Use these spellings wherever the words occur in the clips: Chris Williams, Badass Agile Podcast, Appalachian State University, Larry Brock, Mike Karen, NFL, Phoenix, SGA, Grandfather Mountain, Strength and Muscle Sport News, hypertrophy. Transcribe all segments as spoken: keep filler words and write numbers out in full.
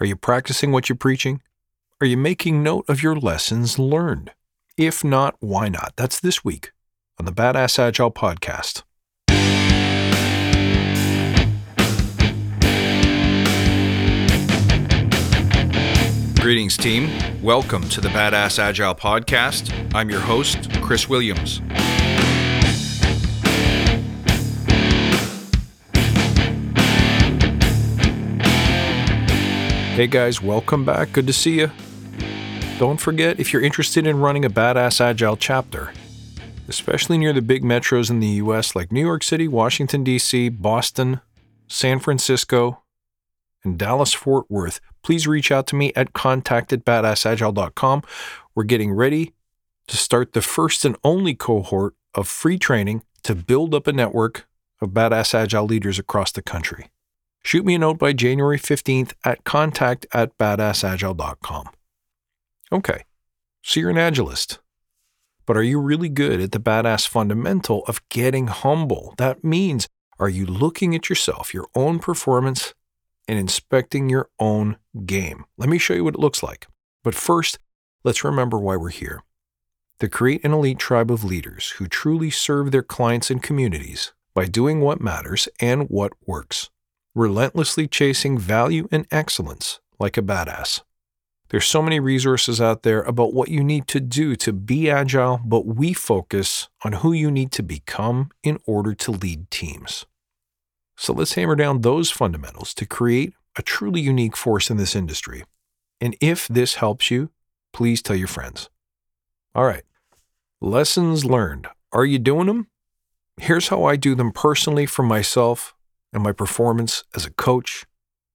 Are you practicing what you're preaching? Are you making note of your lessons learned? If not, why not? That's this week on the Badass Agile Podcast. Greetings, team. Welcome to the Badass Agile Podcast. I'm your host, Chris Williams. Hey guys, welcome back. Good to see you. Don't forget, if you're interested in running a Badass Agile chapter, especially near the big metros in the U S like New York City, Washington, D C, Boston, San Francisco, and Dallas-Fort Worth, please reach out to me at contact at badass agile dot com. We're getting ready to start the first and only cohort of free training to build up a network of Badass Agile leaders across the country. Shoot me a note by January fifteenth at contact at badass agile dot com. Okay, so you're an agilist, but are you really good at the badass fundamental of getting humble? That means, are you looking at yourself, your own performance, and inspecting your own game? Let me show you what it looks like. But first, let's remember why we're here. To create an elite tribe of leaders who truly serve their clients and communities by doing what matters and what works. Relentlessly chasing value and excellence like a badass. There's so many resources out there about what you need to do to be agile, but we focus on who you need to become in order to lead teams. So let's hammer down those fundamentals to create a truly unique force in this industry. And if this helps you, please tell your friends. All right, lessons learned. Are you doing them? Here's how I do them personally for myself and my performance as a coach,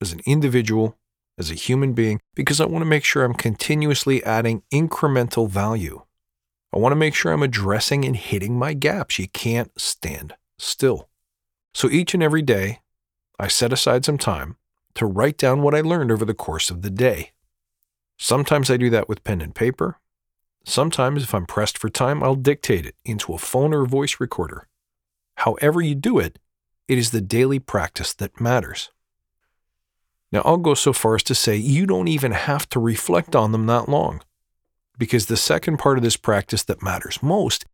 as an individual, as a human being, because I want to make sure I'm continuously adding incremental value. I want to make sure I'm addressing and hitting my gaps. You can't stand still. So each and every day, I set aside some time to write down what I learned over the course of the day. Sometimes I do that with pen and paper. Sometimes, if I'm pressed for time, I'll dictate it into a phone or voice recorder. However you do it, it is the daily practice that matters. Now, I'll go so far as to say you don't even have to reflect on them that long, because the second part of this practice that matters most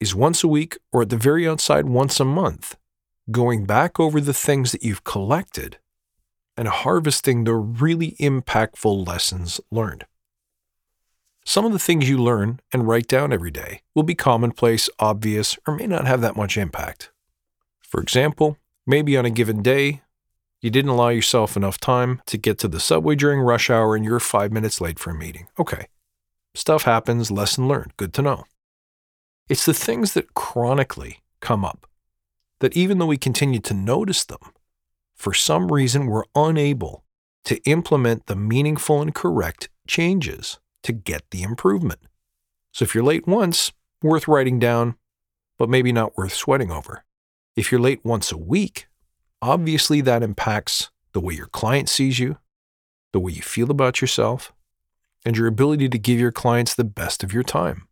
is once a week, or at the very outside once a month, going back over the things that you've collected and harvesting the really impactful lessons learned. Some of the things you learn and write down every day will be commonplace, obvious, or may not have that much impact. For example, maybe on a given day, you didn't allow yourself enough time to get to the subway during rush hour and you're five minutes late for a meeting. Okay, stuff happens, lesson learned, good to know. It's the things that chronically come up that, even though we continue to notice them, for some reason we're unable to implement the meaningful and correct changes to get the improvement. So if you're late once, worth writing down, but maybe not worth sweating over. If you're late once a week, obviously that impacts the way your client sees you, the way you feel about yourself, and your ability to give your clients the best of your time.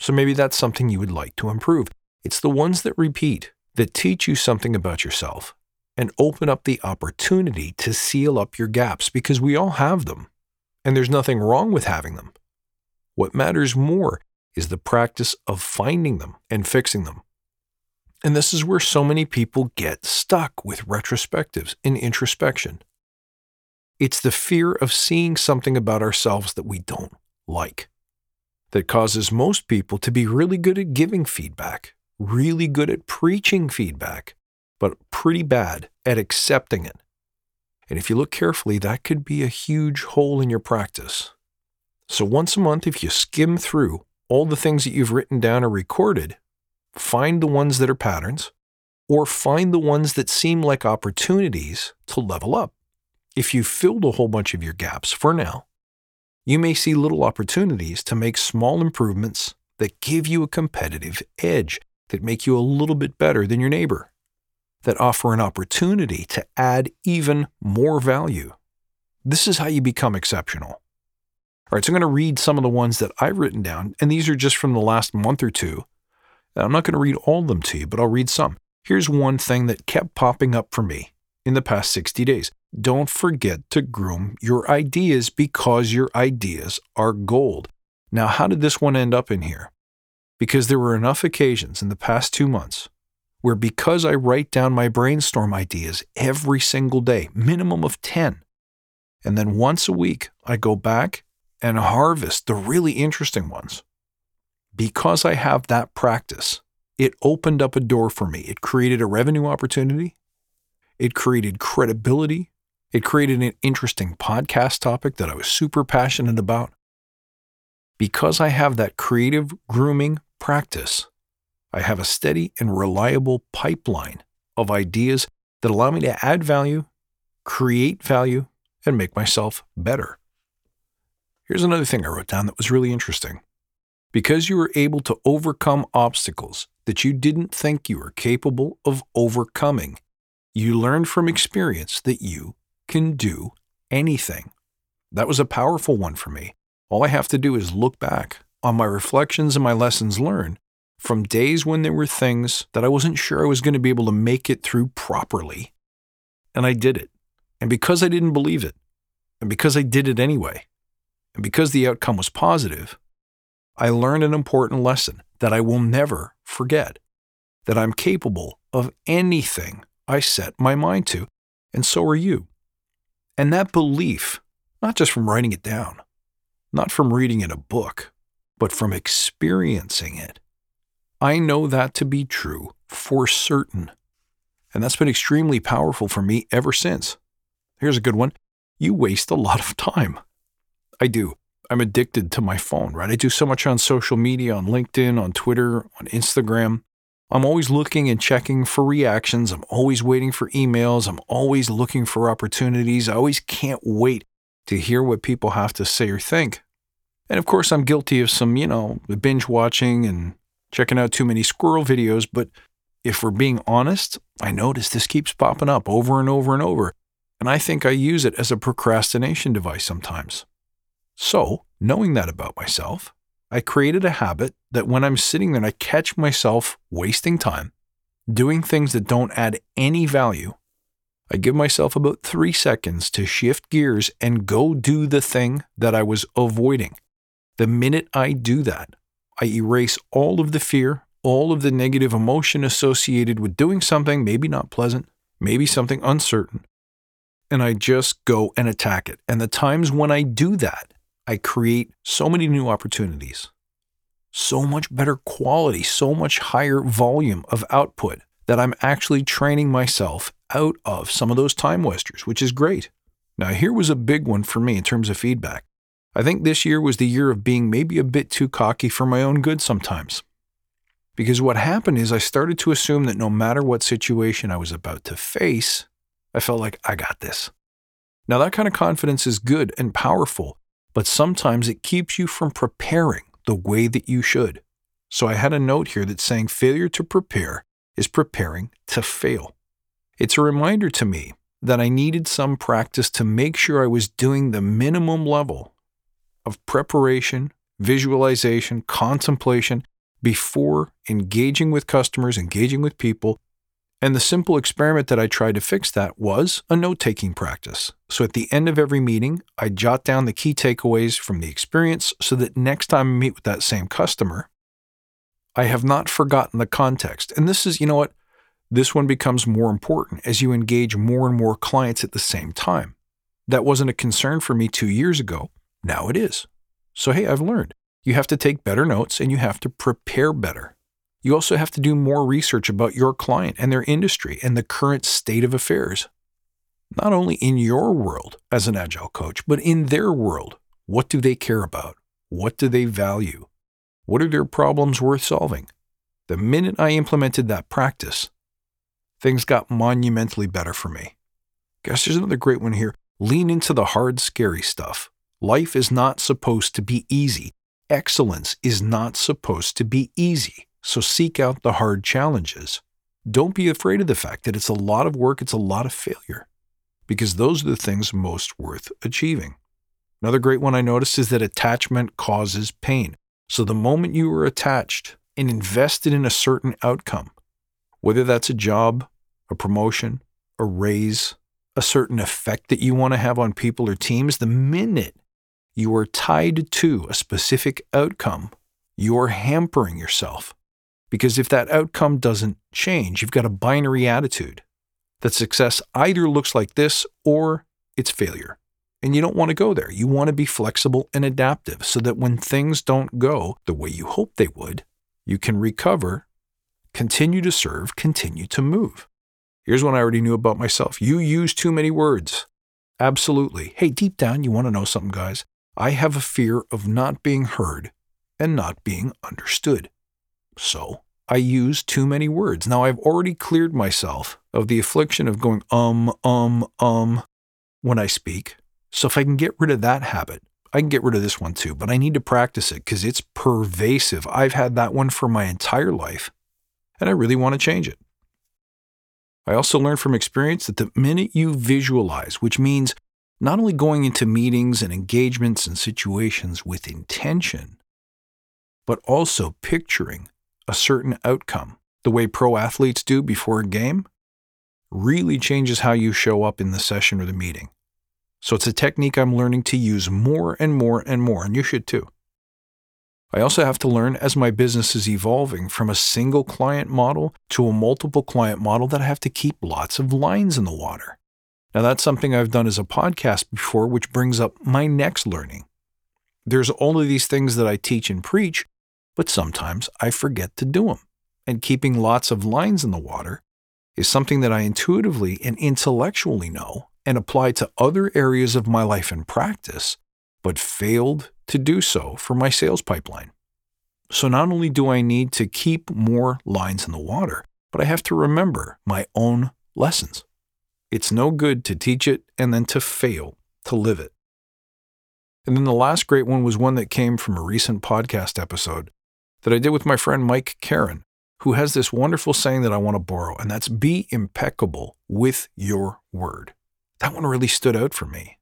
So maybe that's something you would like to improve. It's the ones that repeat that teach you something about yourself and open up the opportunity to seal up your gaps, because we all have them, and there's nothing wrong with having them. What matters more is the practice of finding them and fixing them. And this is where so many people get stuck with retrospectives and introspection. It's the fear of seeing something about ourselves that we don't like that causes most people to be really good at giving feedback, really good at preaching feedback, but pretty bad at accepting it. And if you look carefully, that could be a huge hole in your practice. So once a month, if you skim through all the things that you've written down or recorded, find the ones that are patterns, or find the ones that seem like opportunities to level up. If you filled a whole bunch of your gaps for now, you may see little opportunities to make small improvements that give you a competitive edge, that make you a little bit better than your neighbor, that offer an opportunity to add even more value. This is how you become exceptional. All right, so I'm going to read some of the ones that I've written down, and these are just from the last month or two. I'm not going to read all of them to you, but I'll read some. Here's one thing that kept popping up for me in the past sixty days. Don't forget to groom your ideas, because your ideas are gold. Now, how did this one end up in here? Because there were enough occasions in the past two months where, because I write down my brainstorm ideas every single day, minimum of ten, and then once a week I go back and harvest the really interesting ones. Because I have that practice, it opened up a door for me. It created a revenue opportunity. It created credibility. It created an interesting podcast topic that I was super passionate about. Because I have that creative grooming practice, I have a steady and reliable pipeline of ideas that allow me to add value, create value, and make myself better. Here's another thing I wrote down that was really interesting. Because you were able to overcome obstacles that you didn't think you were capable of overcoming, you learned from experience that you can do anything. That was a powerful one for me. All I have to do is look back on my reflections and my lessons learned from days when there were things that I wasn't sure I was going to be able to make it through properly. And I did it. And because I didn't believe it, and because I did it anyway, and because the outcome was positive, I learned an important lesson that I will never forget, that I'm capable of anything I set my mind to, and so are you. And that belief, not just from writing it down, not from reading in a book, but from experiencing it, I know that to be true for certain. And that's been extremely powerful for me ever since. Here's a good one. You waste a lot of time. I do. I'm addicted to my phone, right? I do so much on social media, on LinkedIn, on Twitter, on Instagram. I'm always looking and checking for reactions. I'm always waiting for emails. I'm always looking for opportunities. I always can't wait to hear what people have to say or think. And of course, I'm guilty of some, you know, binge watching and checking out too many squirrel videos. But if we're being honest, I notice this keeps popping up over and over and over. And I think I use it as a procrastination device sometimes. So, knowing that about myself, I created a habit that when I'm sitting there and I catch myself wasting time, doing things that don't add any value, I give myself about three seconds to shift gears and go do the thing that I was avoiding. The minute I do that, I erase all of the fear, all of the negative emotion associated with doing something maybe not pleasant, maybe something uncertain, and I just go and attack it. And the times when I do that, I create so many new opportunities, so much better quality, so much higher volume of output that I'm actually training myself out of some of those time wasters, which is great. Now, here was a big one for me in terms of feedback. I think this year was the year of being maybe a bit too cocky for my own good sometimes. Because what happened is I started to assume that no matter what situation I was about to face, I felt like I got this. Now, that kind of confidence is good and powerful, but sometimes it keeps you from preparing the way that you should. So I had a note here that's saying failure to prepare is preparing to fail. It's a reminder to me that I needed some practice to make sure I was doing the minimum level of preparation, visualization, contemplation before engaging with customers, engaging with people. And the simple experiment that I tried to fix that was a note-taking practice. So at the end of every meeting, I jot down the key takeaways from the experience so that next time I meet with that same customer, I have not forgotten the context. And this is, you know what, this one becomes more important as you engage more and more clients at the same time. That wasn't a concern for me two years ago. Now it is. So hey, I've learned. You have to take better notes and you have to prepare better. You also have to do more research about your client and their industry and the current state of affairs. Not only in your world as an agile coach, but in their world. What do they care about? What do they value? What are their problems worth solving? The minute I implemented that practice, things got monumentally better for me. Guess there's another great one here. Lean into the hard, scary stuff. Life is not supposed to be easy. Excellence is not supposed to be easy. So seek out the hard challenges. Don't be afraid of the fact that it's a lot of work, it's a lot of failure, because those are the things most worth achieving. Another great one I noticed is that attachment causes pain. So the moment you are attached and invested in a certain outcome, whether that's a job, a promotion, a raise, a certain effect that you want to have on people or teams, the minute you are tied to a specific outcome, you're hampering yourself. Because if that outcome doesn't change, you've got a binary attitude that success either looks like this or it's failure. And you don't want to go there. You want to be flexible and adaptive so that when things don't go the way you hope they would, you can recover, continue to serve, continue to move. Here's one I already knew about myself. You use too many words. Absolutely. Hey, deep down, you want to know something, guys? I have a fear of not being heard and not being understood. So I use too many words. Now, I've already cleared myself of the affliction of going um, um, um when I speak. So if I can get rid of that habit, I can get rid of this one too, but I need to practice it because it's pervasive. I've had that one for my entire life, and I really want to change it. I also learned from experience that the minute you visualize, which means not only going into meetings and engagements and situations with intention, but also picturing a certain outcome, the way pro athletes do before a game, really changes how you show up in the session or the meeting. So it's a technique I'm learning to use more and more and more, and you should too. I also have to learn as my business is evolving from a single client model to a multiple client model that I have to keep lots of lines in the water. Now that's something I've done as a podcast before, which brings up my next learning. There's all of these things that I teach and preach, but sometimes I forget to do them. And keeping lots of lines in the water is something that I intuitively and intellectually know and apply to other areas of my life and practice, but failed to do so for my sales pipeline. So not only do I need to keep more lines in the water, but I have to remember my own lessons. It's no good to teach it and then to fail to live it. And then the last great one was one that came from a recent podcast episode that I did with my friend Mike Karen, who has this wonderful saying that I want to borrow, and that's be impeccable with your word. That one really stood out for me.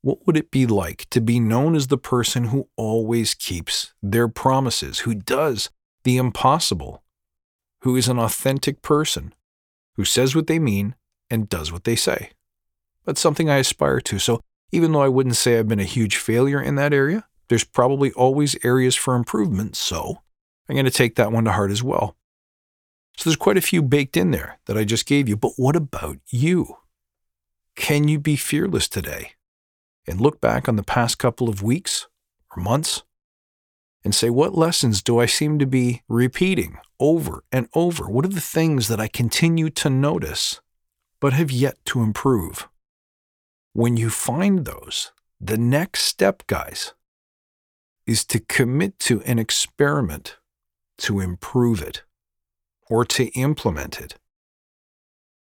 What would it be like to be known as the person who always keeps their promises, who does the impossible, who is an authentic person, who says what they mean and does what they say? That's something I aspire to. So even though I wouldn't say I've been a huge failure in that area, there's probably always areas for improvement, so I'm going to take that one to heart as well. So there's quite a few baked in there that I just gave you, but what about you? Can you be fearless today and look back on the past couple of weeks or months and say, what lessons do I seem to be repeating over and over? What are the things that I continue to notice but have yet to improve? When you find those, the next step, guys, is to commit to an experiment to improve it or to implement it.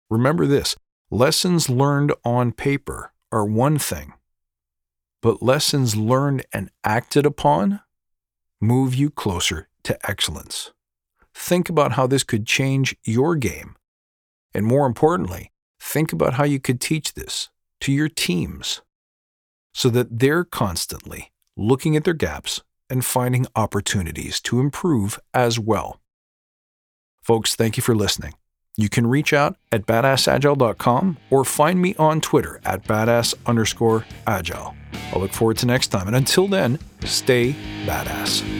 Remember this, lessons learned on paper are one thing, but lessons learned and acted upon move you closer to excellence. Think about how this could change your game. And more importantly, think about how you could teach this to your teams so that they're constantly looking at their gaps and finding opportunities to improve as well. Folks, thank you for listening. You can reach out at badass agile dot com or find me on Twitter at badass underscore agile. I'll look forward to next time. And until then, stay badass.